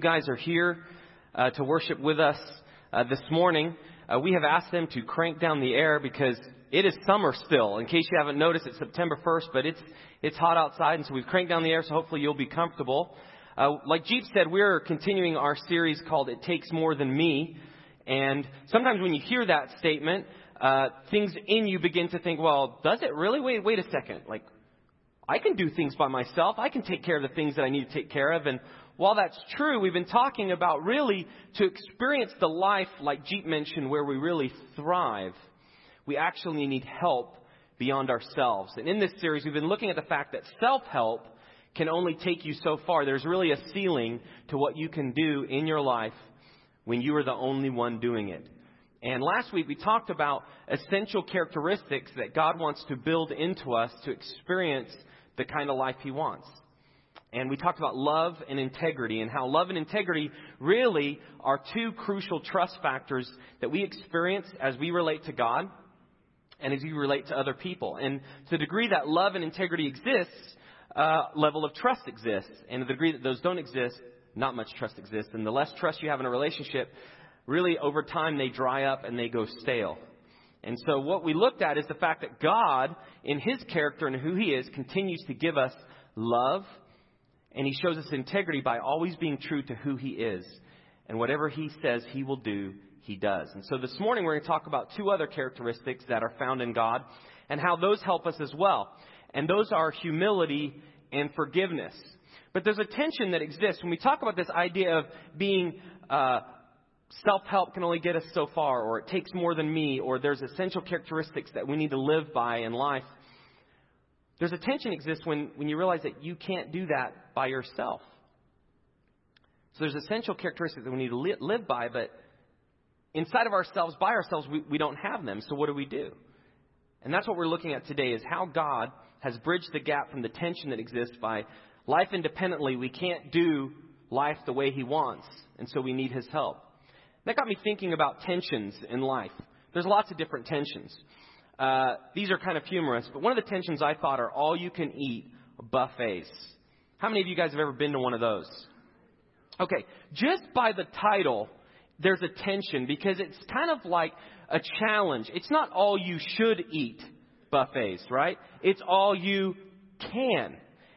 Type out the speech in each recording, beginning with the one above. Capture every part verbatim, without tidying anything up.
You guys are here uh, to worship with us uh, this morning. Uh, we have asked them to crank down the air because it is summer still. In case you haven't noticed, it's September first, but it's it's hot outside, and so we've cranked down the air, so hopefully you'll be comfortable. Uh, like Jeep said, we're continuing our series called It Takes More Than Me, and sometimes when you hear that statement, uh, things in you begin to think, well, does it really? Wait, wait a second. Like, I can do things by myself. I can take care of the things that I need to take care of, and while that's true, we've been talking about really to experience the life, like Jeep mentioned, where we really thrive. We actually need help beyond ourselves. And in this series, we've been looking at the fact that self-help can only take you so far. There's really a ceiling to what you can do in your life when you are the only one doing it. And last week, we talked about essential characteristics that God wants to build into us to experience the kind of life He wants. And we talked about love and integrity and how love and integrity really are two crucial trust factors that we experience as we relate to God and as we relate to other people. And to the degree that love and integrity exists, uh, level of trust exists. And to the degree that those don't exist, not much trust exists. And the less trust you have in a relationship, really over time they dry up and they go stale. And so what we looked at is the fact that God, in His character and who He is, continues to give us love. And He shows us integrity by always being true to who He is. And whatever He says He will do, He does. And so this morning we're going to talk about two other characteristics that are found in God and how those help us as well. And those are humility and forgiveness. But there's a tension that exists when we talk about this idea of being uh, self-help can only get us so far, or it takes more than me, or there's essential characteristics that we need to live by in life. There's a tension exists when, when you realize that you can't do that by yourself. So there's essential characteristics that we need to li- live by, but inside of ourselves, by ourselves, we, we don't have them. So what do we do? And that's what we're looking at today is how God has bridged the gap from the tension that exists by life independently. We can't do life the way He wants, and so we need His help. That got me thinking about tensions in life. There's lots of different tensions. Uh, these are kind of humorous, but one of the tensions I thought are all-you-can-eat buffets. How many of you guys have ever been to one of those? Okay, just by the title, there's a tension because it's kind of like a challenge. It's not all-you-should-eat buffets, right? It's all-you-can.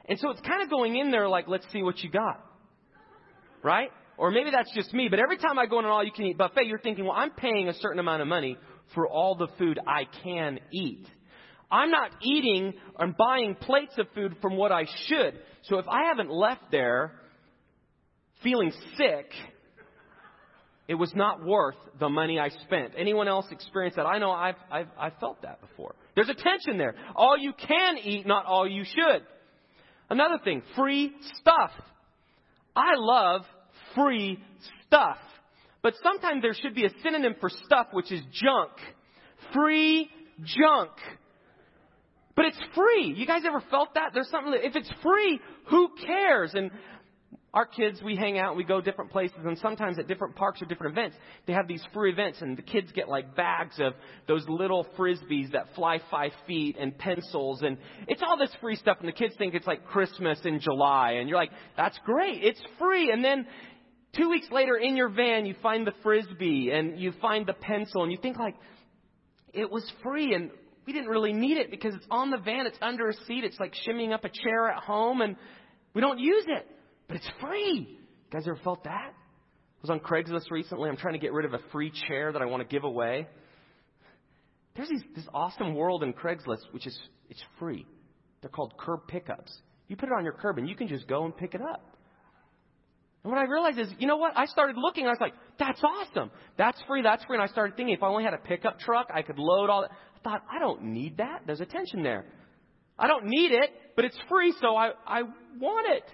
And so it's kind of going in there like, let's see what you got, right? Or maybe that's just me, but every time I go in an all-you-can-eat buffet, you're thinking, well, I'm paying a certain amount of money for all the food I can eat. I'm not eating and buying plates of food from what I should. So if I haven't left there feeling sick, it was not worth the money I spent. Anyone else experienced that? I know I've, I've, I've felt that before. There's a tension there. All you can eat, not all you should. Another thing, free stuff. I love free stuff. But sometimes there should be a synonym for stuff, which is junk. Free junk. But it's free. You guys ever felt that? There's something, if it's free, who cares? And our kids, we hang out, we go different places, and sometimes at different parks or different events, they have these free events, and the kids get like bags of those little Frisbees that fly five feet and pencils, and it's all this free stuff, and the kids think it's like Christmas in July, and you're like, that's great, it's free. And then Two weeks later in your van, you find the Frisbee and you find the pencil and you think like it was free and we didn't really need it because it's on the van. It's under a seat. It's like shimmying up a chair at home and we don't use it, but it's free. You guys ever felt that? I was on Craigslist recently. I'm trying to get rid of a free chair that I want to give away. There's these, this awesome world in Craigslist, which is it's free. They're called curb pickups. You put it on your curb and you can just go and pick it up. And what I realized is, you know what? I started looking. I was like, that's awesome. That's free. That's free. And I started thinking, if I only had a pickup truck, I could load all that. I thought, I don't need that. There's a tension there. I don't need it, but it's free, so I, I want it.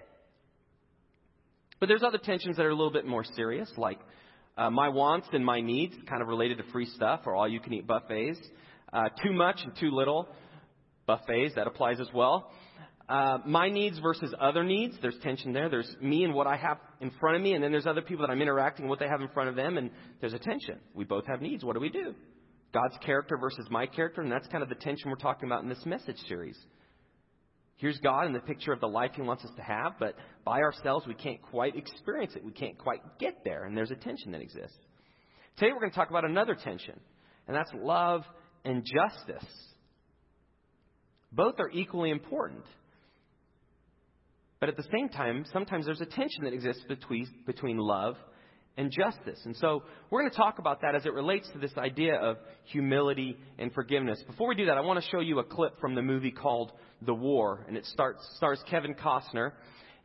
But there's other tensions that are a little bit more serious, like uh, my wants and my needs, kind of related to free stuff or all-you-can-eat buffets. Uh, too much and too little buffets, that applies as well. Uh, my needs versus other needs. There's tension there. There's me and what I have in front of me. And then there's other people that I'm interacting with, what they have in front of them. And there's a tension. We both have needs. What do we do? God's character versus my character. And that's kind of the tension we're talking about in this message series. Here's God in the picture of the life he wants us to have, but by ourselves we can't quite experience it. We can't quite get there, and there's a tension that exists. Today we're going to talk about another tension, and that's love and justice. Both are equally important. But at the same time, sometimes there's a tension that exists between between love and justice. And so we're going to talk about that as it relates to this idea of humility and forgiveness. Before we do that, I want to show you a clip from the movie called The War. And it starts, stars Kevin Costner.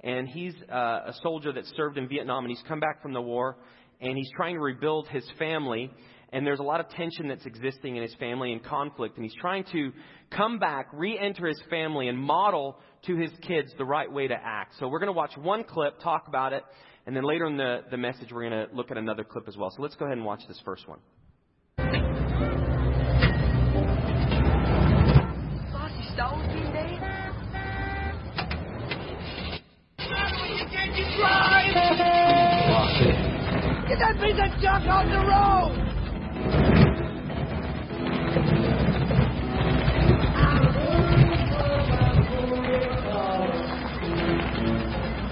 And he's uh, a soldier that served in Vietnam. And he's come back from the war. And he's trying to rebuild his family. And there's a lot of tension that's existing in his family and conflict. And he's trying to come back, re-enter his family, and model to his kids the right way to act. So we're going to watch one clip, talk about it. And then later in the, the message, we're going to look at another clip as well. So let's go ahead and watch this first one. Get that piece of junk on the road!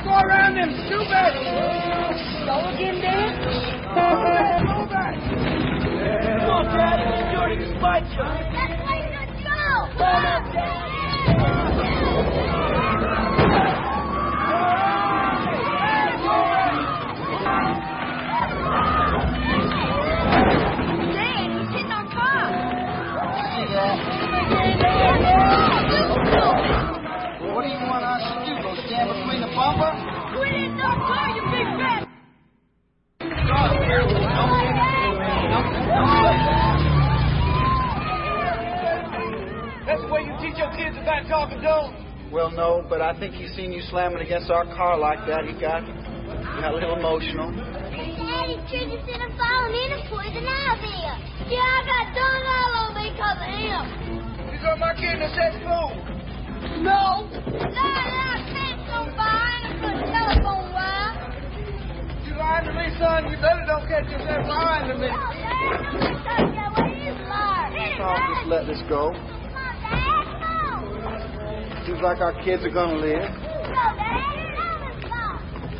Go around him, stupid! Again, David? Oh, over! Yeah. Come on, Dad. It's starting to spite you. That's why you don't go! Hold up, Dad! Dad, he's hitting our car! Well, what do you want us to do? Go stand between the bumper? Quit hitting our car, you big fat! That's the way you teach your kids about talking dogs? Well, no, but I think he's seen you slamming against our car like that. He got, he got a little emotional. Daddy, Trigger's gonna follow me to poison idea. Yeah, I got done all over because of him. You got my kid in a cesspool? No. No, no, cesspool fine. I'm gonna telephone wire. Lying to me, son. You better don't catch yourself lying to me. No, Dad, don't be so careful. He's lying. I'll just let this go. Come on, Dad, go. Seems like our kids are going to live. Go, Dad.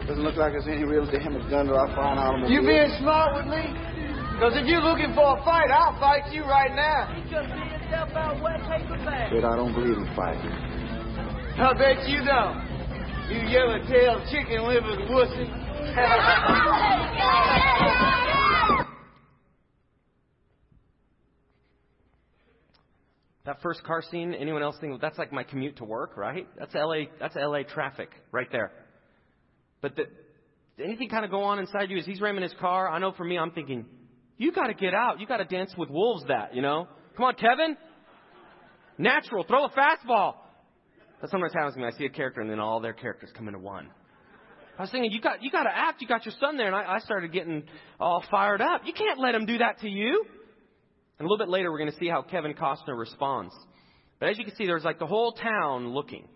Doesn't look like there's any real damage done to our fine automobile. You being smart with me? Because if you're looking for a fight, I'll fight you right now. You just see yourself out wet, take a bath. But I don't believe in fighting. I bet you don't. You yellow-tailed chicken livered wussy. That first car scene, anyone else think, well, that's like my commute to work, right? That's L A, that's L A traffic right there. But the, anything kind of go on inside you as he's ramming his car. I know for me, I'm thinking, you got to get out. You got to dance with wolves that, you know. Come on, Kevin. Natural. Throw a fastball. That sometimes happens to me. I see a character and then all their characters come into one. I was thinking, you got you got to act. You got your son there. And I, I started getting all fired up. You can't let him do that to you. And a little bit later, we're going to see how Kevin Costner responds. But as you can see, there's like the whole town looking.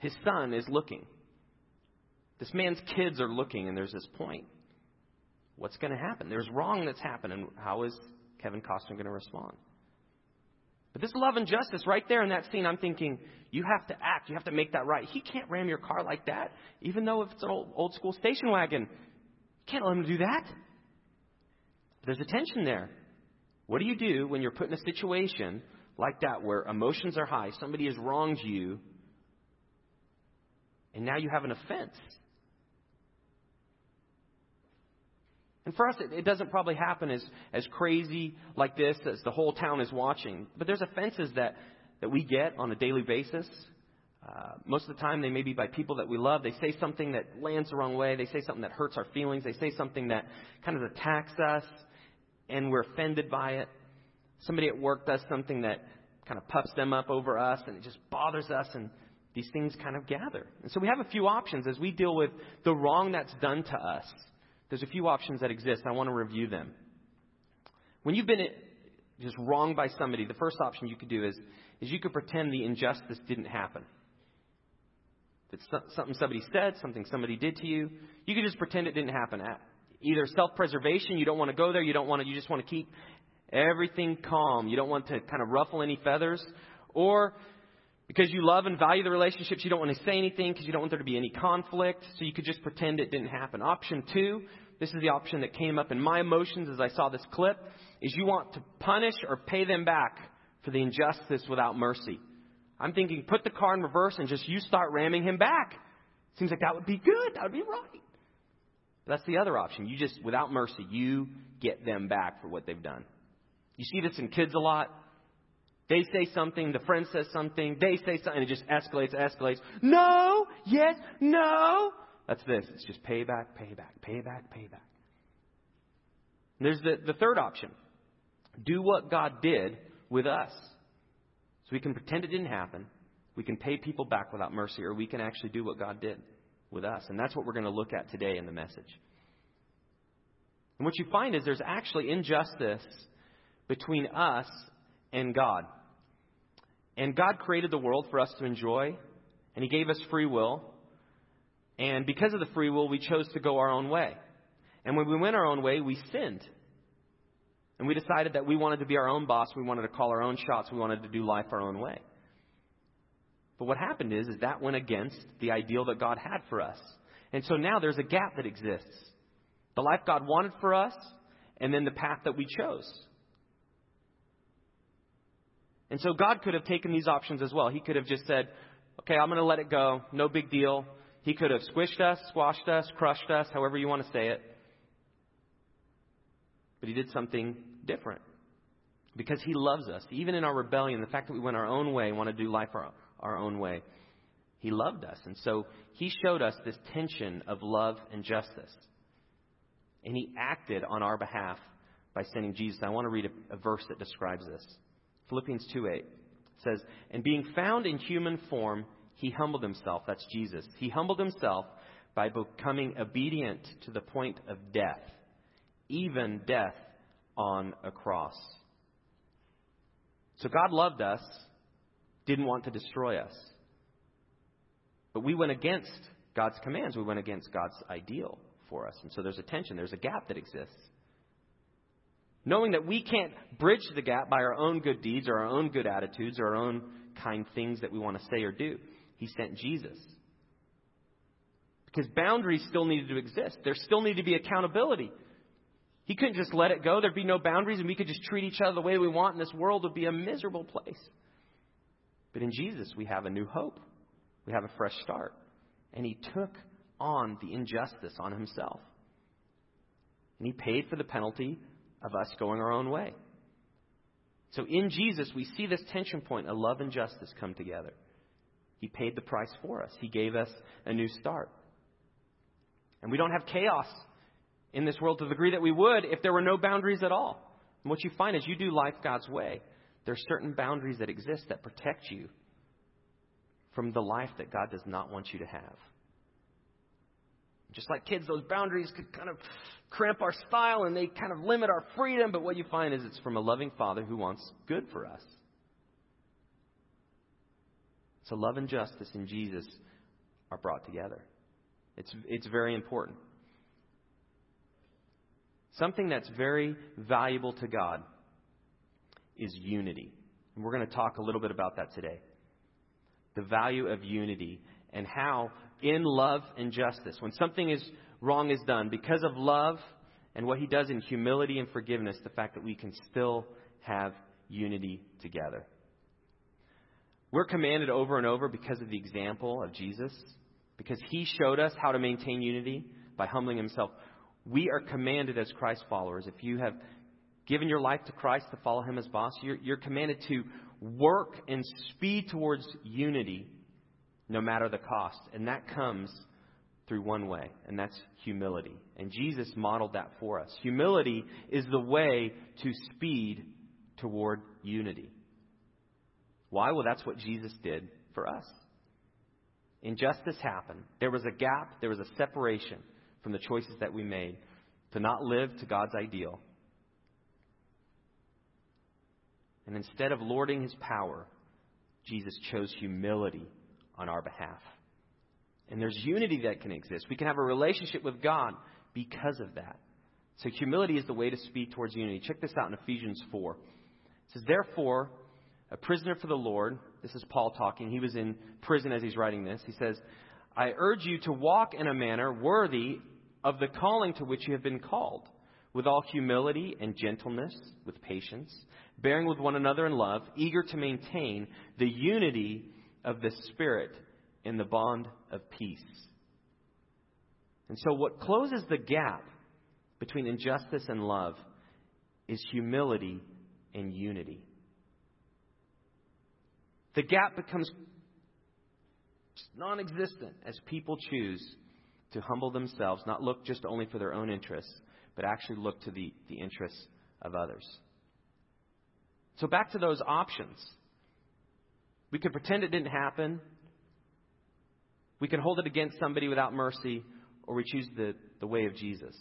His son is looking. This man's kids are looking. And there's this point. What's going to happen? There's wrong that's happened. And how is Kevin Costner going to respond? But this love and justice right there in that scene, I'm thinking, you have to act. You have to make that right. He can't ram your car like that, even though if it's an old, old school station wagon. You can't let him do that. There's a tension there. What do you do when you're put in a situation like that where emotions are high, somebody has wronged you, and now you have an offense? And for us, it, it doesn't probably happen as, as crazy like this as the whole town is watching. But there's offenses that, that we get on a daily basis. Uh, most of the time, they may be by people that we love. They say something that lands the wrong way. They say something that hurts our feelings. They say something that kind of attacks us, and we're offended by it. Somebody at work does something that kind of puffs them up over us, and it just bothers us, and these things kind of gather. And so we have a few options as we deal with the wrong that's done to us. There's a few options that exist. I want to review them. When you've been just wronged by somebody, the first option you could do is, is you could pretend the injustice didn't happen. That something somebody said, something somebody did to you, you could just pretend it didn't happen. Either self-preservation, you don't want to go there, you don't want to, you just want to keep everything calm. You don't want to kind of ruffle any feathers, or Because you love and value the relationships, you don't want to say anything because you don't want there to be any conflict. So you could just pretend it didn't happen. Option two, this is the option that came up in my emotions as I saw this clip, is you want to punish or pay them back for the injustice without mercy. I'm thinking put the car in reverse and just you start ramming him back. Seems like that would be good. That would be right. But that's the other option. You just, without mercy, you get them back for what they've done. You see this in kids a lot. They say something, the friend says something, they say something, and it just escalates, escalates. No, yes, no. That's this. It's just payback, payback, payback, payback. And there's the, the third option. Do what God did with us. So we can pretend it didn't happen. We can pay people back without mercy, or we can actually do what God did with us. And that's what we're going to look at today in the message. And what you find is there's actually injustice between us and God. And God created the world for us to enjoy, and He gave us free will. And because of the free will, we chose to go our own way. And when we went our own way, we sinned. And we decided that we wanted to be our own boss. We wanted to call our own shots. We wanted to do life our own way. But what happened is, is that went against the ideal that God had for us. And so now there's a gap that exists. The life God wanted for us, and then the path that we chose. And so God could have taken these options as well. He could have just said, okay, I'm going to let it go. No big deal. He could have squished us, squashed us, crushed us, however you want to say it. But He did something different because He loves us. Even in our rebellion, the fact that we went our own way, want to do life our, our own way, He loved us. And so He showed us this tension of love and justice. And He acted on our behalf by sending Jesus. I want to read a, a verse that describes this. Philippians two eight says, and being found in human form, He humbled Himself. That's Jesus. He humbled Himself by becoming obedient to the point of death, even death on a cross. So God loved us, didn't want to destroy us. But we went against God's commands. We went against God's ideal for us. And so there's a tension. There's a gap that exists. Knowing that we can't bridge the gap by our own good deeds or our own good attitudes or our own kind things that we want to say or do. He sent Jesus. Because boundaries still needed to exist. There still needed to be accountability. He couldn't just let it go. There'd be no boundaries and we could just treat each other the way we want and this world would be a miserable place. But in Jesus, we have a new hope. We have a fresh start. And He took on the injustice on Himself. And He paid for the penalty of us going our own way. So in Jesus, we see this tension point of love and justice come together. He paid the price for us. He gave us a new start. And we don't have chaos in this world to the degree that we would if there were no boundaries at all. And what you find is you do life God's way. There are certain boundaries that exist that protect you from the life that God does not want you to have. Just like kids, those boundaries could kind of cramp our style and they kind of limit our freedom. But what you find is it's from a loving Father who wants good for us. So love and justice in Jesus are brought together. It's, it's very important. Something that's very valuable to God is unity. And we're going to talk a little bit about that today. The value of unity and how in love and justice, when something is wrong is done, because of love and what He does in humility and forgiveness, the fact that we can still have unity together. We're commanded over and over because of the example of Jesus, because He showed us how to maintain unity by humbling Himself. We are commanded as Christ followers. If you have given your life to Christ to follow Him as boss, you're, you're commanded to work and speed towards unity no matter the cost. And that comes through one way, and that's humility. And Jesus modeled that for us. Humility is the way to speed toward unity. Why? Well, that's what Jesus did for us. Injustice happened. There was a gap. There was a separation from the choices that we made to not live to God's ideal. And instead of lording His power, Jesus chose humility on our behalf. And there's unity that can exist. We can have a relationship with God because of that. So humility is the way to speed towards unity. Check this out in Ephesians four. It says, therefore, a prisoner for the Lord. This is Paul talking. He was in prison as he's writing this. He says, I urge you to walk in a manner worthy of the calling to which you have been called, with all humility and gentleness, with patience, bearing with one another in love, eager to maintain the unity of the Spirit in the bond of peace. And so what closes the gap between injustice and love is humility and unity. The gap becomes non-existent as people choose to humble themselves, not look just only for their own interests, but actually look to the, the interests of others. So back to those options. We could pretend it didn't happen. We can hold it against somebody without mercy, or we choose the, the way of Jesus.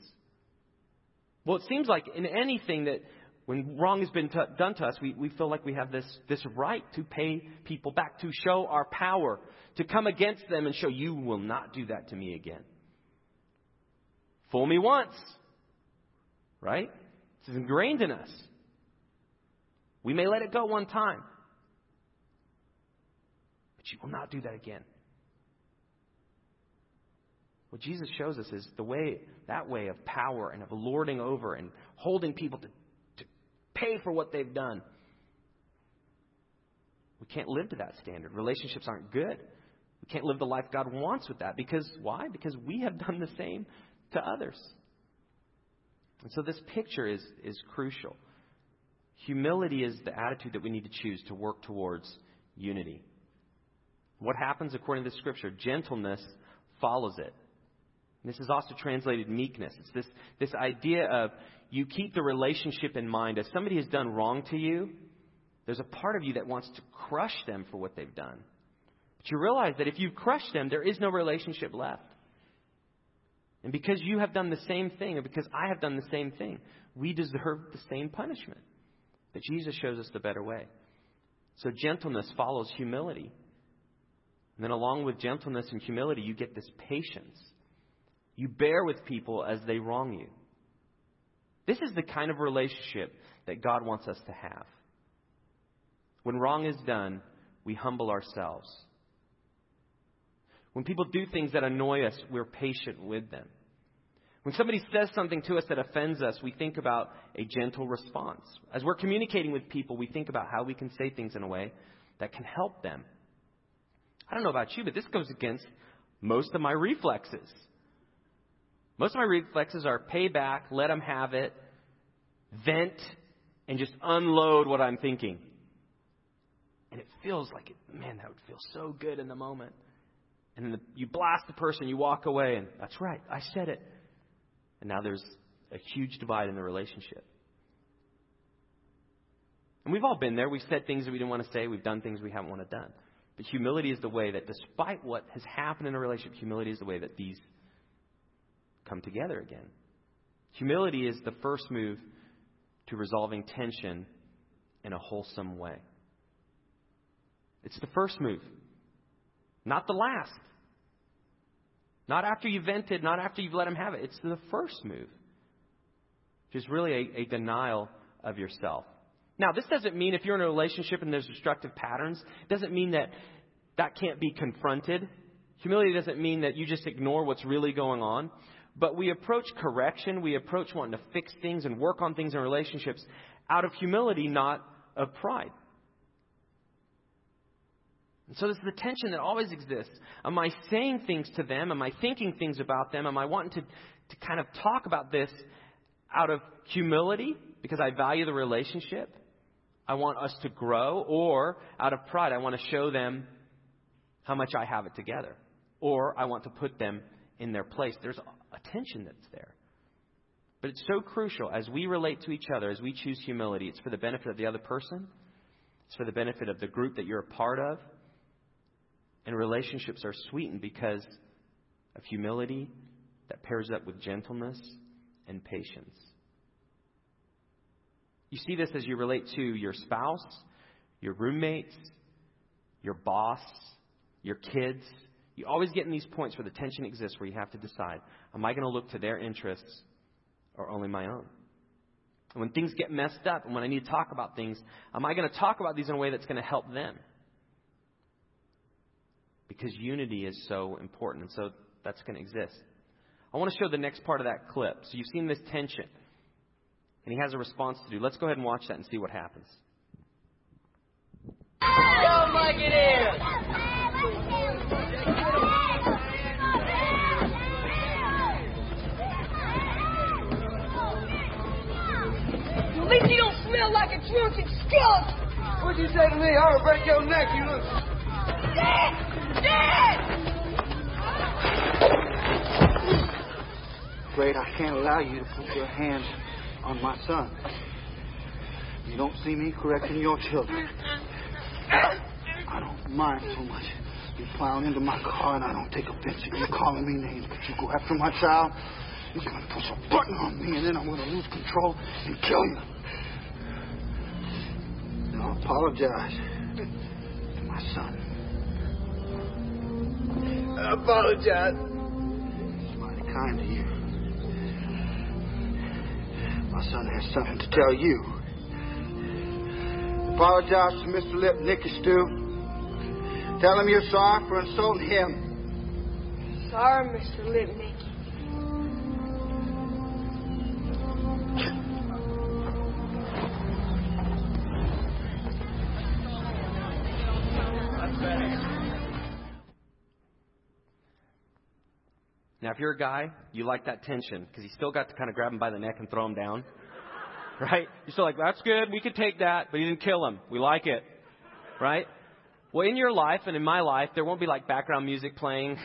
Well, it seems like in anything that when wrong has been t- done to us, we, we feel like we have this, this right to pay people back, to show our power, to come against them and show, you will not do that to me again. Fool me once. Right? It's ingrained in us. We may let it go one time, but you will not do that again. What Jesus shows us is the way, that way of power and of lording over and holding people to, to pay for what they've done. We can't live to that standard. Relationships aren't good. We can't live the life God wants with that. Because why? Because we have done the same to others. And so this picture is, is crucial. Humility is the attitude that we need to choose to work towards unity. What happens according to the Scripture? Gentleness follows it. And this is also translated meekness. It's this, this idea of you keep the relationship in mind. As somebody has done wrong to you, there's a part of you that wants to crush them for what they've done. But you realize that if you crush them, there is no relationship left. And because you have done the same thing, or because I have done the same thing, we deserve the same punishment. But Jesus shows us the better way. So gentleness follows humility. And then along with gentleness and humility, you get this patience. You bear with people as they wrong you. This is the kind of relationship that God wants us to have. When wrong is done, we humble ourselves. When people do things that annoy us, we're patient with them. When somebody says something to us that offends us, we think about a gentle response. As we're communicating with people, we think about how we can say things in a way that can help them. I don't know about you, but this goes against most of my reflexes. Most of my reflexes are pay back, let them have it, vent, and just unload what I'm thinking. And it feels like, it, man, that would feel so good in the moment. And then you blast the person, you walk away, and that's right, I said it. And now there's a huge divide in the relationship. And we've all been there. We've said things that we didn't want to say. We've done things we haven't wanted done. But humility is the way that, despite what has happened in a relationship, humility is the way that these come together again. Humility is the first move to resolving tension in a wholesome way. It's the first move. Not the last. Not after you've vented, not after you've let him have it. It's the first move. Which is really a, a denial of yourself. Now, this doesn't mean if you're in a relationship and there's destructive patterns, it doesn't mean that that can't be confronted. Humility doesn't mean that you just ignore what's really going on. But we approach correction, we approach wanting to fix things and work on things in relationships out of humility, not of pride. And so this is the tension that always exists. Am I saying things to them? Am I thinking things about them? Am I wanting to, to kind of talk about this out of humility because I value the relationship? I want us to grow. Or out of pride, I want to show them how much I have it together. Or I want to put them in their place. There's a tension that's there. But it's so crucial as we relate to each other, as we choose humility, it's for the benefit of the other person. It's for the benefit of the group that you're a part of. And relationships are sweetened because of humility that pairs up with gentleness and patience. You see this as you relate to your spouse, your roommates, your boss, your kids. You always get in these points where the tension exists, where you have to decide, am I going to look to their interests or only my own? And when things get messed up and when I need to talk about things, am I going to talk about these in a way that's going to help them? Because unity is so important. And so that's going to exist. I want to show the next part of that clip. So you've seen this tension. And he has a response to do. Let's go ahead and watch that and see what happens. Don't like it is. At least you don't smell like a drunken skunk. What'd you say to me? I'll break your neck, you look. Dad! Dad! Wait, I can't allow you to put your hand on my son. You don't see me correcting your children. I don't mind so much. You plowing into my car and I don't take offense at you calling me names, but you go after my child, you're going to push a button on me and then I'm going to lose control and kill you. And I'll apologize to my son. I apologize. It's mighty kind of you. My son has something to tell you. Apologize to Mister Lipnicki, Stu. Tell him you're sorry for insulting him. Sorry, Mister Lipnicki. Now, if you're a guy, you like that tension because he still got to kind of grab him by the neck and throw him down. Right? You're still like, that's good. We could take that. But he didn't kill him. We like it. Right? Well, in your life and in my life, there won't be like background music playing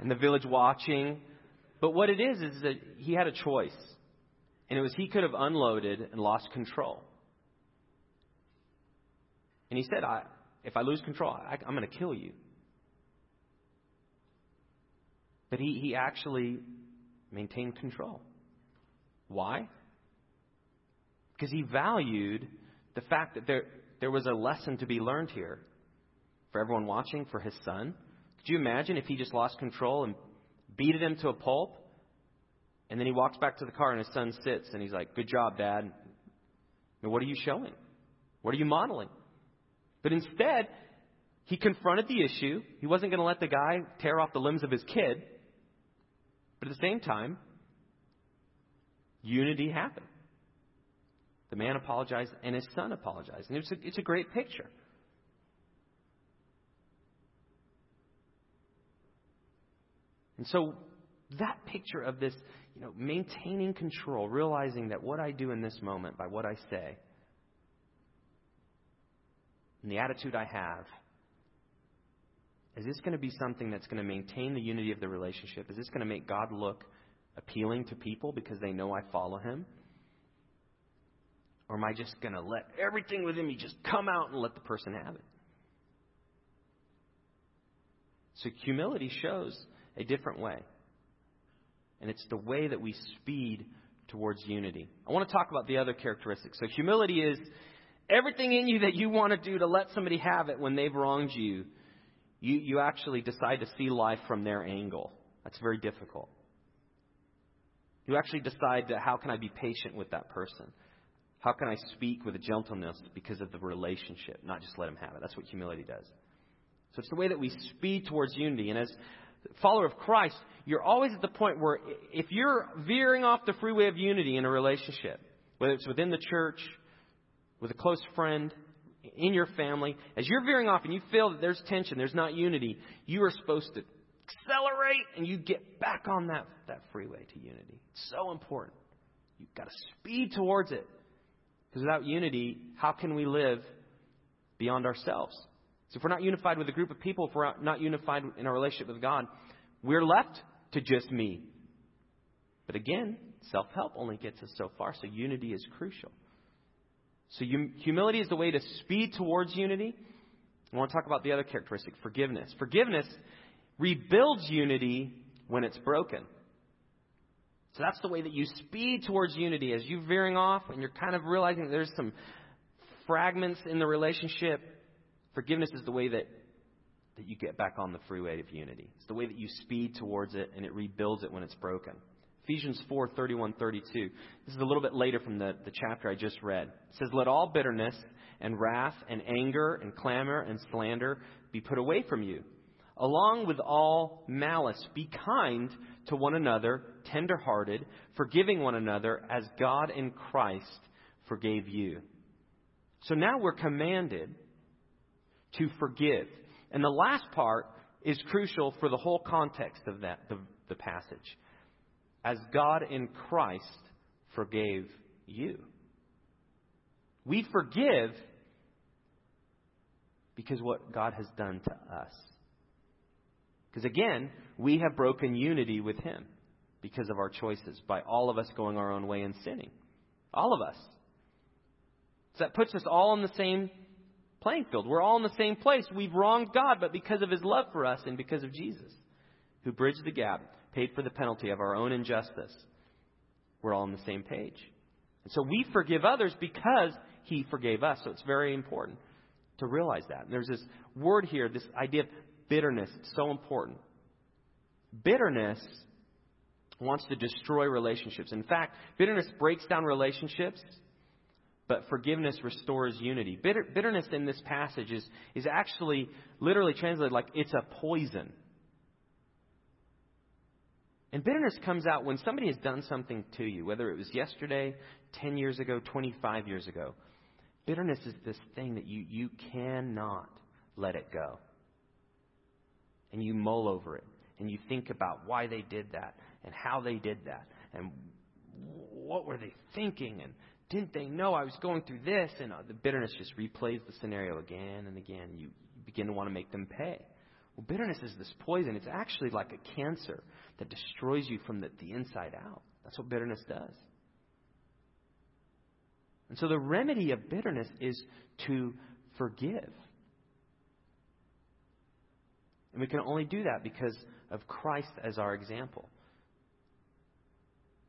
and the village watching. But what it is, is that he had a choice. And it was he could have unloaded and lost control. And he said, I, if I lose control, I, I'm going to kill you. But he, he actually maintained control. Why? Because he valued the fact that there there was a lesson to be learned here for everyone watching, for his son. Could you imagine if he just lost control and beat him to a pulp? And then he walks back to the car and his son sits and he's like, good job, Dad. And what are you showing? What are you modeling? But instead, he confronted the issue. He wasn't going to let the guy tear off the limbs of his kid. But at the same time, unity happened. The man apologized and his son apologized. And it's a, it's a great picture. And so that picture of this, you know, maintaining control, realizing that what I do in this moment by what I say and the attitude I have, is this going to be something that's going to maintain the unity of the relationship? Is this going to make God look appealing to people because they know I follow him? Or am I just going to let everything within me just come out and let the person have it? So humility shows a different way. And it's the way that we speed towards unity. I want to talk about the other characteristics. So humility is everything in you that you want to do to let somebody have it when they've wronged you. You, you actually decide to see life from their angle. That's very difficult. You actually decide to, how can I be patient with that person? How can I speak with a gentleness because of the relationship, not just let him have it? That's what humility does. So it's the way that we speed towards unity. And as a follower of Christ, you're always at the point where if you're veering off the freeway of unity in a relationship, whether it's within the church, with a close friend, in your family, as you're veering off and you feel that there's tension, there's not unity, you are supposed to accelerate and you get back on that, that freeway to unity. It's so important. You've got to speed towards it. Because without unity, how can we live beyond ourselves? So if we're not unified with a group of people, if we're not unified in our relationship with God, we're left to just me. But again, self-help only gets us so far. So unity is crucial. So humility is the way to speed towards unity. I want to talk about the other characteristic, forgiveness. Forgiveness rebuilds unity when it's broken. So that's the way that you speed towards unity as you're veering off and you're kind of realizing that there's some fragments in the relationship. Forgiveness is the way that, that you get back on the freeway of unity. It's the way that you speed towards it and it rebuilds it when it's broken. Ephesians four, thirty-one, thirty-two. This is a little bit later from the, the chapter I just read. It says, let all bitterness and wrath and anger and clamor and slander be put away from you, along with all malice. Be kind to one another, tender-hearted, forgiving one another as God in Christ forgave you. So now we're commanded to forgive. And the last part is crucial for the whole context of that the, the passage. As God in Christ forgave you. We forgive because what God has done to us. Because again, we have broken unity with Him because of our choices, by all of us going our own way and sinning. All of us. So that puts us all in the same playing field. We're all in the same place. We've wronged God, but because of His love for us and because of Jesus, who bridged the gap, paid for the penalty of our own injustice, we're all on the same page. And so we forgive others because He forgave us. So it's very important to realize that. And there's this word here, this idea of bitterness. It's so important. Bitterness wants to destroy relationships. In fact, bitterness breaks down relationships, but forgiveness restores unity. Bitter, bitterness in this passage is, is actually literally translated like it's a poison. And bitterness comes out when somebody has done something to you, whether it was yesterday, ten years ago, twenty-five years ago. Bitterness is this thing that you, you cannot let it go. And you mull over it. And you think about why they did that and how they did that and what were they thinking, and didn't they know I was going through this? And the bitterness just replays the scenario again and again. You begin to want to make them pay. Well, bitterness is this poison. It's actually like a cancer that destroys you from the, the inside out. That's what bitterness does. And so the remedy of bitterness is to forgive. And we can only do that because of Christ as our example.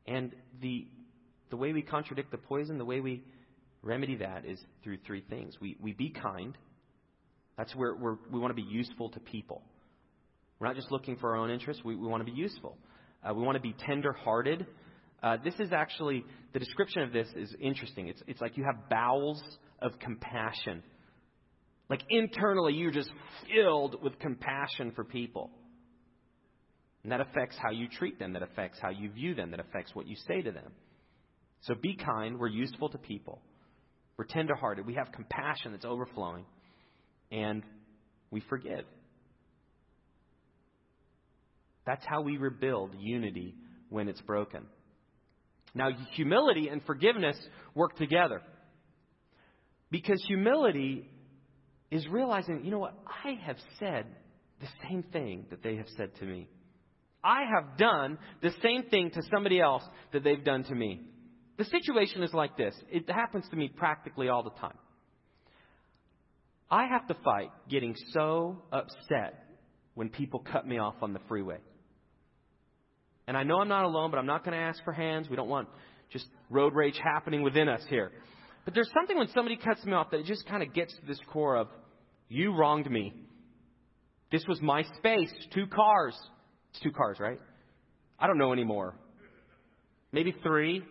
And the The way we contradict the poison, the way we remedy that is through three things. We we be kind. That's where we're, we want to be useful to people. We're not just looking for our own interests. We, we want to be useful. Uh, we want to be tender-hearted. Uh, this is actually, the description of this is interesting. It's, it's like you have bowels of compassion. Like internally, you're just filled with compassion for people. And that affects how you treat them. That affects how you view them. That affects what you say to them. So be kind. We're useful to people. We're tenderhearted. We have compassion that's overflowing. And we forgive. That's how we rebuild unity when it's broken. Now, humility and forgiveness work together. Because humility is realizing, you know what? I have said the same thing that they have said to me. I have done the same thing to somebody else that they've done to me. The situation is like this. It happens to me practically all the time. I have to fight getting so upset when people cut me off on the freeway. And I know I'm not alone, but I'm not going to ask for hands. We don't want just road rage happening within us here. But there's something when somebody cuts me off that it just kind of gets to this core of, you wronged me. This was my space. Two cars. It's two cars, right? I don't know anymore. Maybe three.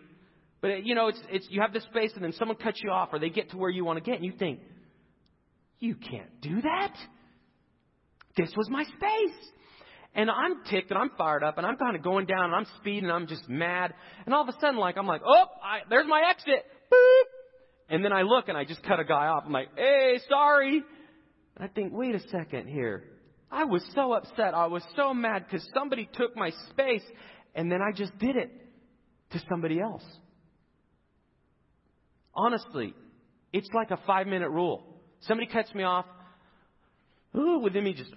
But, you know, it's it's you have this space and then someone cuts you off or they get to where you want to get. And you think, you can't do that. This was my space. And I'm ticked and I'm fired up and I'm kind of going down and I'm speeding and I'm just mad. And all of a sudden, like, I'm like, oh, I, there's my exit. Boop. And then I look and I just cut a guy off. I'm like, hey, sorry. And I think, wait a second here. I was so upset. I was so mad because somebody took my space. And then I just did it to somebody else. Honestly, it's like a five-minute rule. Somebody cuts me off. Ooh, within me just,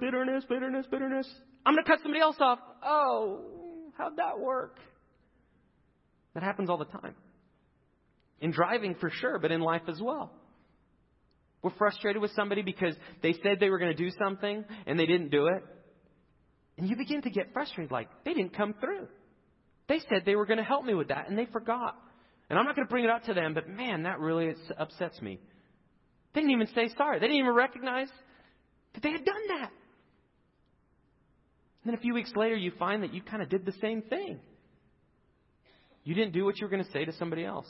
bitterness, bitterness, bitterness. I'm going to cut somebody else off. Oh, how'd that work? That happens all the time. In driving, for sure, but in life as well. We're frustrated with somebody because they said they were going to do something and they didn't do it. And you begin to get frustrated, like, they didn't come through. They said they were going to help me with that and they forgot. And I'm not going to bring it up to them, but man, that really upsets me. They didn't even say sorry. They didn't even recognize that they had done that. And then a few weeks later, you find that you kind of did the same thing. You didn't do what you were going to say to somebody else.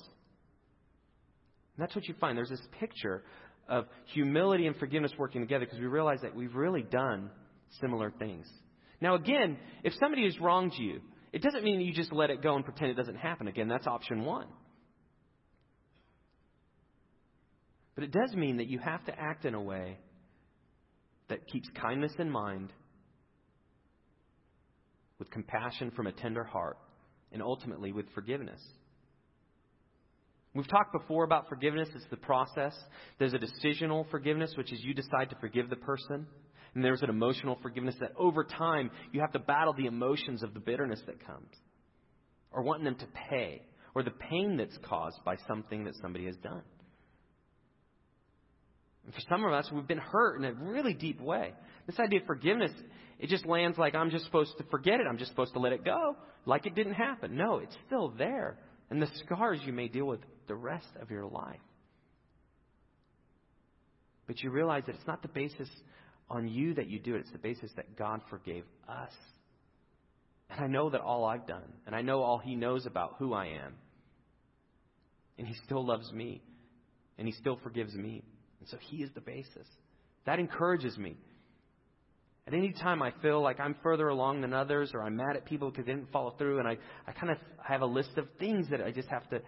And that's what you find. There's this picture of humility and forgiveness working together because we realize that we've really done similar things. Now, again, if somebody has wronged you, it doesn't mean you just let it go and pretend it doesn't happen again. That's option one. But it does mean that you have to act in a way that keeps kindness in mind, with compassion from a tender heart, and ultimately with forgiveness. We've talked before about forgiveness. It's the process. There's a decisional forgiveness, which is you decide to forgive the person. And there's an emotional forgiveness that over time you have to battle the emotions of the bitterness that comes, or wanting them to pay, or the pain that's caused by something that somebody has done. And for some of us, we've been hurt in a really deep way. This idea of forgiveness, it just lands like I'm just supposed to forget it. I'm just supposed to let it go like it didn't happen. No, it's still there. And the scars you may deal with the rest of your life. But you realize that it's not the basis on you that you do it. It's the basis that God forgave us. And I know that all I've done, and I know all He knows about who I am. And He still loves me, and He still forgives me. And so He is the basis. That encourages me. At any time I feel like I'm further along than others, or I'm mad at people because they didn't follow through, and I, I kind of have a list of things that I just have to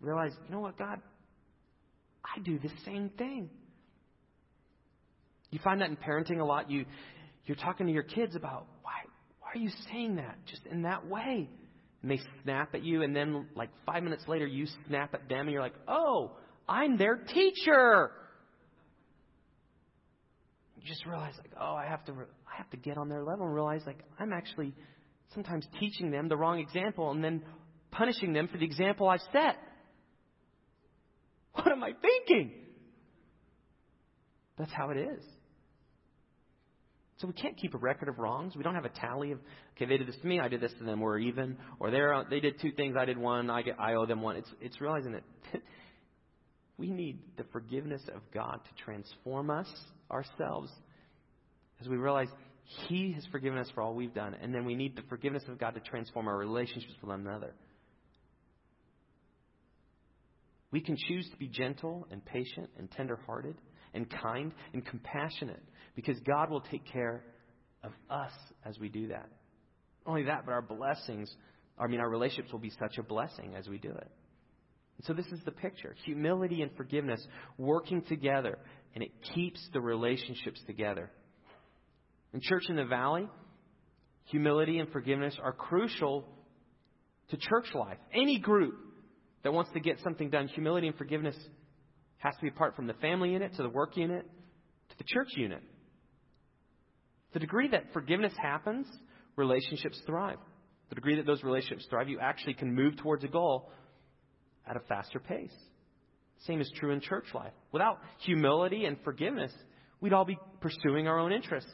realize, you know what, God, I do the same thing. You find that in parenting a lot. You, you're talking to your kids about, why, why are you saying that just in that way? And they snap at you, and then like five minutes later, you snap at them, and you're like, oh, I'm their teacher. You just realize, like, oh, I have to, I have to get on their level and realize, like, I'm actually sometimes teaching them the wrong example and then punishing them for the example I've set. What am I thinking? That's how it is. So we can't keep a record of wrongs. We don't have a tally of, okay, they did this to me, I did this to them, we're even. Or they're, they did two things, I did one, I, get, I owe them one. It's, it's realizing that we need the forgiveness of God to transform us ourselves as we realize He has forgiven us for all we've done. And then we need the forgiveness of God to transform our relationships with one another. We can choose to be gentle and patient and tender-hearted and kind and compassionate because God will take care of us as we do that. Not only that, but our blessings, I mean, our relationships will be such a blessing as we do it. So this is the picture. Humility and forgiveness working together, and it keeps the relationships together. In Church in the Valley, humility and forgiveness are crucial to church life. Any group that wants to get something done, humility and forgiveness has to be apart from the family unit to the work unit to the church unit. The degree that forgiveness happens, relationships thrive. The degree that those relationships thrive, you actually can move towards a goal at a faster pace. Same is true in church life. Without humility and forgiveness, we'd all be pursuing our own interests.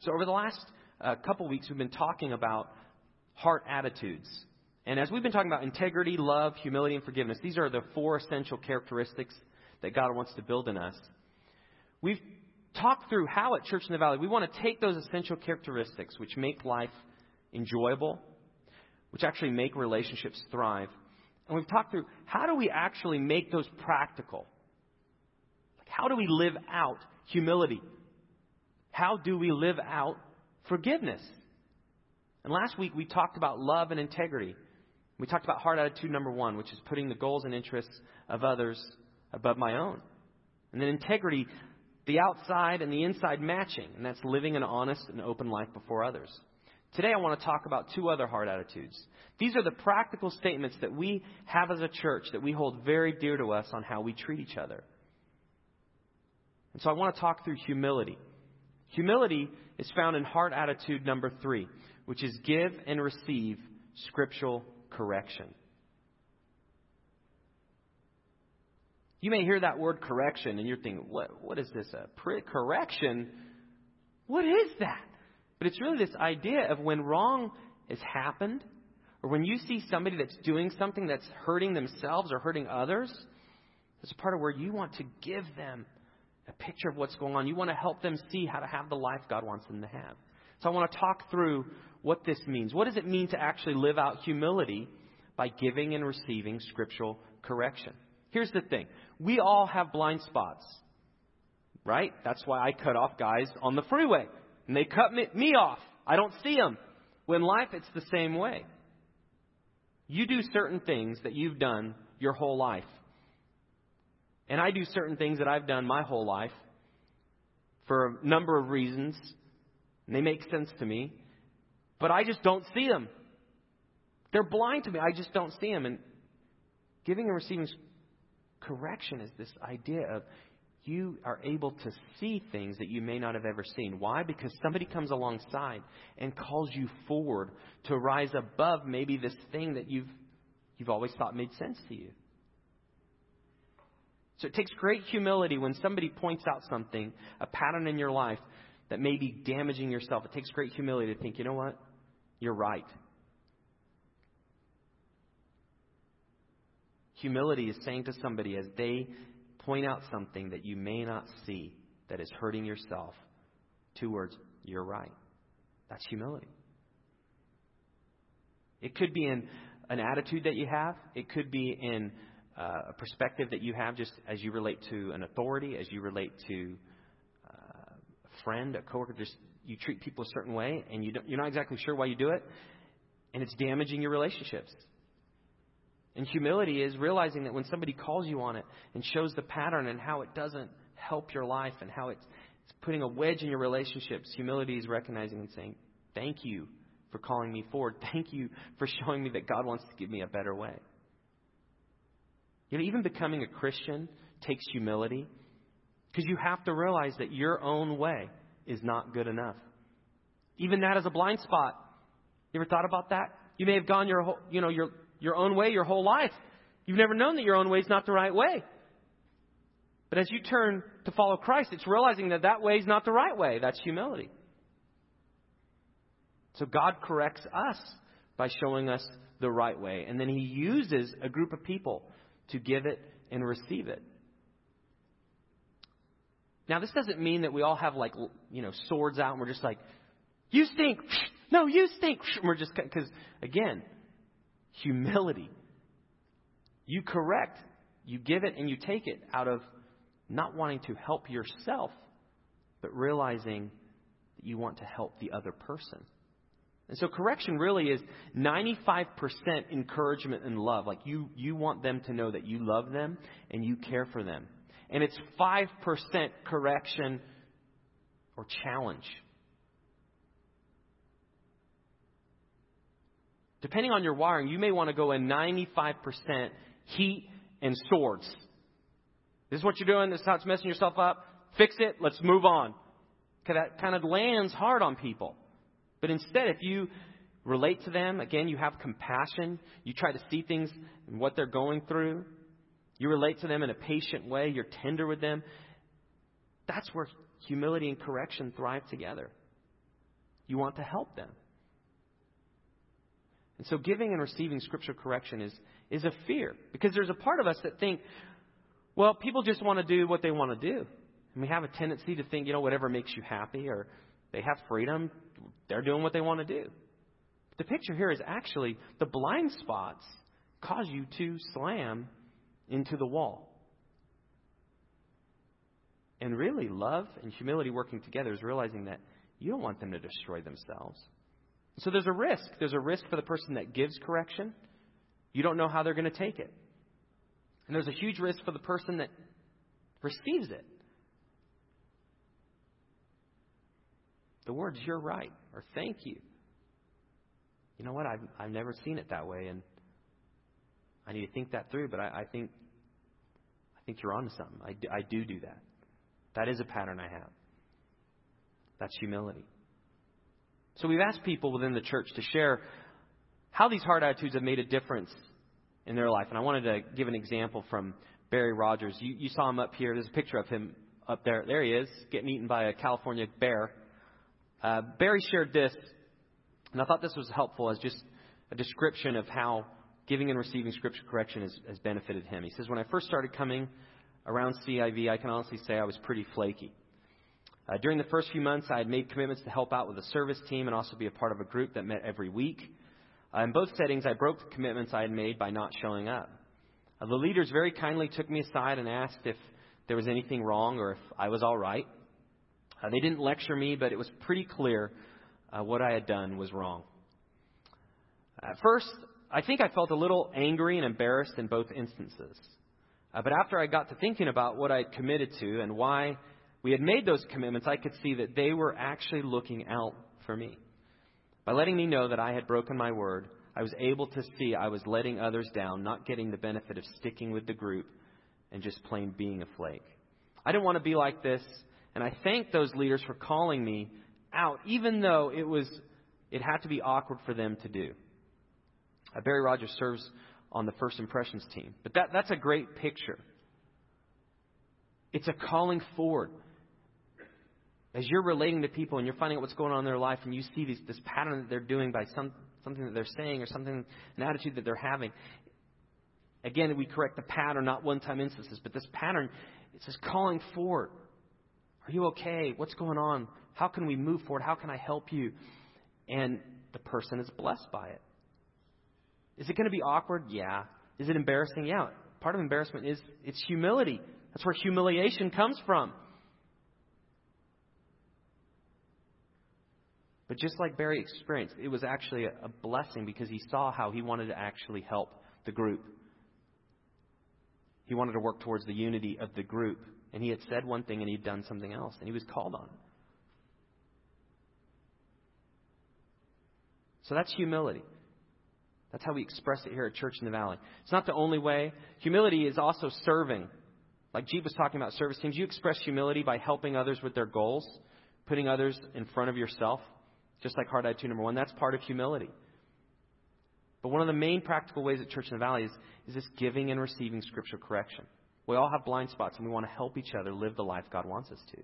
So over the last uh, couple weeks, we've been talking about heart attitudes. And as we've been talking about integrity, love, humility, and forgiveness, these are the four essential characteristics that God wants to build in us. We've talked through how at Church in the Valley, we want to take those essential characteristics which make life enjoyable, which actually make relationships thrive. And we've talked through how do we actually make those practical? Like, how do we live out humility? How do we live out forgiveness? And last week we talked about love and integrity. We talked about heart attitude number one, which is putting the goals and interests of others above my own. And then integrity, the outside and the inside matching. And that's living an honest and open life before others. Today I want to talk about two other heart attitudes. These are the practical statements that we have as a church that we hold very dear to us on how we treat each other. And so I want to talk through humility. Humility is found in heart attitude number three, which is give and receive scriptural correction. You may hear that word correction and you're thinking, what, what is this? A pre- correction? What is that? But it's really this idea of when wrong has happened, or when you see somebody that's doing something that's hurting themselves or hurting others, there's a part of where you want to give them a picture of what's going on. You want to help them see how to have the life God wants them to have. So I want to talk through what this means. What does it mean to actually live out humility by giving and receiving scriptural correction? Here's the thing. We all have blind spots, right? That's why I cut off guys on the freeway and they cut me, me off. I don't see them. When life, it's the same way. You do certain things that you've done your whole life. And I do certain things that I've done my whole life for a number of reasons. And they make sense to me. But I just don't see them. They're blind to me. I just don't see them. And giving and receiving correction is this idea of you are able to see things that you may not have ever seen. Why? Because somebody comes alongside and calls you forward to rise above maybe this thing that you've you've always thought made sense to you. So it takes great humility when somebody points out something, a pattern in your life that may be damaging yourself. It takes great humility to think, you know what? You're right. Humility is saying to somebody as they point out something that you may not see that is hurting yourself. Two words, you're right. That's humility. It could be in an attitude that you have. It could be in uh, a perspective that you have just as you relate to an authority, as you relate to uh, a friend, a coworker. Just you treat people a certain way and you don't, you're not exactly sure why you do it. And it's damaging your relationships. And humility is realizing that when somebody calls you on it and shows the pattern and how it doesn't help your life and how it's, it's putting a wedge in your relationships, humility is recognizing and saying, thank you for calling me forward. Thank you for showing me that God wants to give me a better way. You know, even becoming a Christian takes humility because you have to realize that your own way is not good enough. Even that is a blind spot. You ever thought about that? You may have gone your whole, you know, your Your own way your whole life. You've never known that your own way is not the right way. But as you turn to follow Christ, it's realizing that that way is not the right way. That's humility. So God corrects us by showing us the right way. And then he uses a group of people to give it and receive it. Now, this doesn't mean that we all have, like, you know, swords out and we're just like, you stink. No, you stink. And we're just, because, again, humility. You correct, you give it, and you take it out of not wanting to help yourself, but realizing that you want to help the other person. And so correction really is ninety-five percent encouragement and love. Like you, you want them to know that you love them and you care for them. And it's five percent correction or challenge. Depending on your wiring, you may want to go in ninety-five percent heat and swords. This is what you're doing. This is how it's messing yourself up. Fix it. Let's move on. Because that kind of lands hard on people. But instead, if you relate to them, again, you have compassion. You try to see things and what they're going through. You relate to them in a patient way. You're tender with them. That's where humility and correction thrive together. You want to help them. And so giving and receiving scriptural correction is, is a fear, because there's a part of us that think, well, people just want to do what they want to do. And we have a tendency to think, you know, whatever makes you happy, or they have freedom. They're doing what they want to do. But the picture here is actually the blind spots cause you to slam into the wall. And really, love and humility working together is realizing that you don't want them to destroy themselves. So there's a risk. There's a risk for the person that gives correction. You don't know how they're going to take it. And there's a huge risk for the person that receives it. The words, you're right, or thank you. You know what? I've, I've never seen it that way. And I need to think that through. But I, I think I think you're onto something. I do, I do do that. That is a pattern I have. That's humility. So we've asked people within the church to share how these hard attitudes have made a difference in their life. And I wanted to give an example from Barry Rogers. You, you saw him up here. There's a picture of him up there. There he is, getting eaten by a California bear. Uh, Barry shared this, and I thought this was helpful as just a description of how giving and receiving scripture correction has, has benefited him. He says, when I first started coming around C I V, I can honestly say I was pretty flaky. Uh, during the first few months, I had made commitments to help out with the service team and also be a part of a group that met every week. Uh, in both settings, I broke the commitments I had made by not showing up. Uh, the leaders very kindly took me aside and asked if there was anything wrong or if I was all right. Uh, they didn't lecture me, but it was pretty clear uh, what I had done was wrong. At first, I think I felt a little angry and embarrassed in both instances. Uh, but after I got to thinking about what I had committed to and why we had made those commitments, I could see that they were actually looking out for me. By letting me know that I had broken my word, I was able to see I was letting others down, not getting the benefit of sticking with the group and just plain being a flake. I didn't want to be like this, and I thanked those leaders for calling me out, even though it was it had to be awkward for them to do. Uh, Barry Rogers serves on the First Impressions team. But that, that's a great picture. It's a calling forward. As you're relating to people and you're finding out what's going on in their life and you see these, this pattern that they're doing by some, something that they're saying or something, an attitude that they're having. Again, we correct the pattern, not one-time instances, but this pattern, it's this calling forward. Are you okay? What's going on? How can we move forward? How can I help you? And the person is blessed by it. Is it going to be awkward? Yeah. Is it embarrassing? Yeah. Part of embarrassment is it's humility. That's where humiliation comes from. But just like Barry experienced, it was actually a, a blessing because he saw how he wanted to actually help the group. He wanted to work towards the unity of the group. And he had said one thing and he'd done something else. And he was called on. So that's humility. That's how we express it here at Church in the Valley. It's not the only way. Humility is also serving. Like Jeep was talking about service teams, you express humility by helping others with their goals, putting others in front of yourself, just like hard attitude number one. That's part of humility. But one of the main practical ways at Church in the Valley is, is this giving and receiving scripture correction. We all have blind spots, and we want to help each other live the life God wants us to.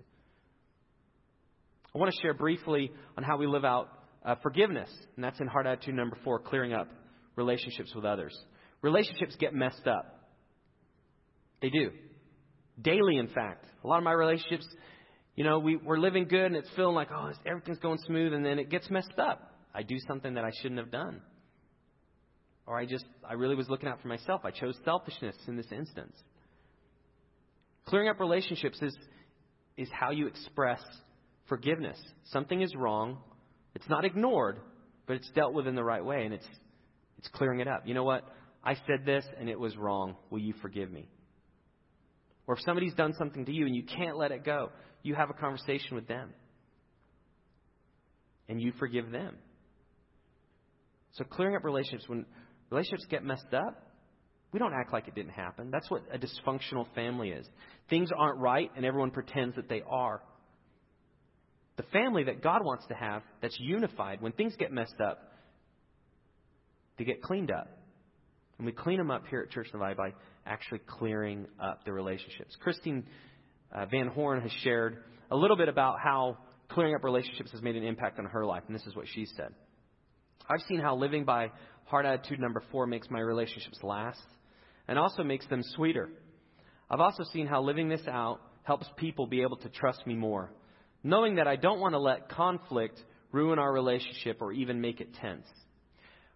I want to share briefly on how we live out uh, forgiveness, and that's in hard attitude number four, clearing up relationships with others. Relationships get messed up. They do. Daily, in fact. A lot of my relationships, you know, we, we're living good and it's feeling like, oh, everything's going smooth, and then it gets messed up. I do something that I shouldn't have done. Or I just, I really was looking out for myself. I chose selfishness in this instance. Clearing up relationships is, is how you express forgiveness. Something is wrong. It's not ignored, but it's dealt with in the right way, and it's It's clearing it up. You know what? I said this and it was wrong. Will you forgive me? Or if somebody's done something to you and you can't let it go, you have a conversation with them. And you forgive them. So clearing up relationships. When relationships get messed up, we don't act like it didn't happen. That's what a dysfunctional family is. Things aren't right and everyone pretends that they are. The family that God wants to have, that's unified, when things get messed up, to get cleaned up. And we clean them up here at Church in the Valley by actually clearing up the relationships. Christine uh, Van Horn has shared a little bit about how clearing up relationships has made an impact on her life. And this is what she said. I've seen how living by hard attitude number four makes my relationships last and also makes them sweeter. I've also seen how living this out helps people be able to trust me more, knowing that I don't want to let conflict ruin our relationship or even make it tense.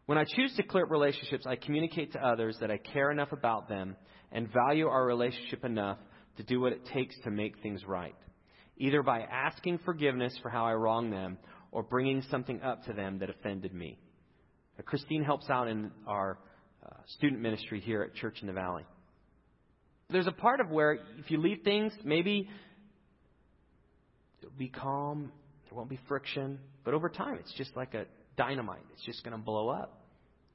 When I choose to clear up relationships, I communicate to others that I care enough about them and value our relationship enough to do what it takes to make things right, either by asking forgiveness for how I wronged them or bringing something up to them that offended me. Now, Christine helps out in our uh, student ministry here at Church in the Valley. There's a part of where if you leave things, maybe it'll be calm, there won't be friction, but over time it's just like a dynamite. It's just going to blow up.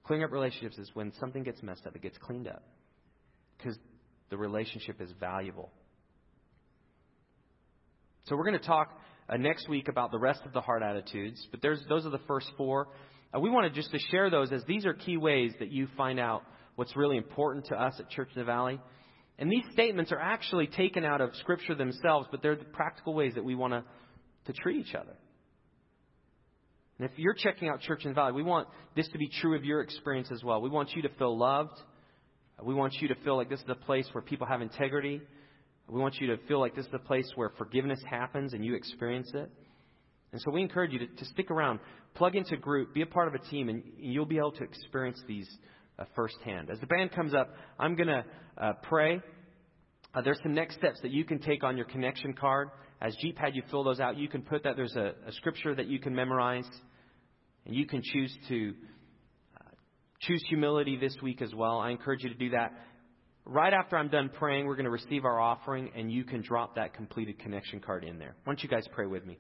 Clearing up relationships is when something gets messed up, it gets cleaned up because the relationship is valuable. So we're going to talk uh, next week about the rest of the heart attitudes, but there's those are the first four. Uh, we wanted just to share those as these are key ways that you find out what's really important to us at Church in the Valley. And these statements are actually taken out of Scripture themselves, but they're the practical ways that we want to to treat each other. And if you're checking out Church in the Valley, we want this to be true of your experience as well. We want you to feel loved. We want you to feel like this is a place where people have integrity. We want you to feel like this is the place where forgiveness happens and you experience it. And so we encourage you to, to stick around, plug into a group, be a part of a team, and you'll be able to experience these uh, firsthand. As the band comes up, I'm going to uh, pray. Uh, there's some next steps that you can take on your connection card. As Jeep had you fill those out, you can put that. There's a, a scripture that you can memorize, and you can choose to uh, choose humility this week as well. I encourage you to do that. Right after I'm done praying, we're going to receive our offering, and you can drop that completed connection card in there. Why don't you guys pray with me?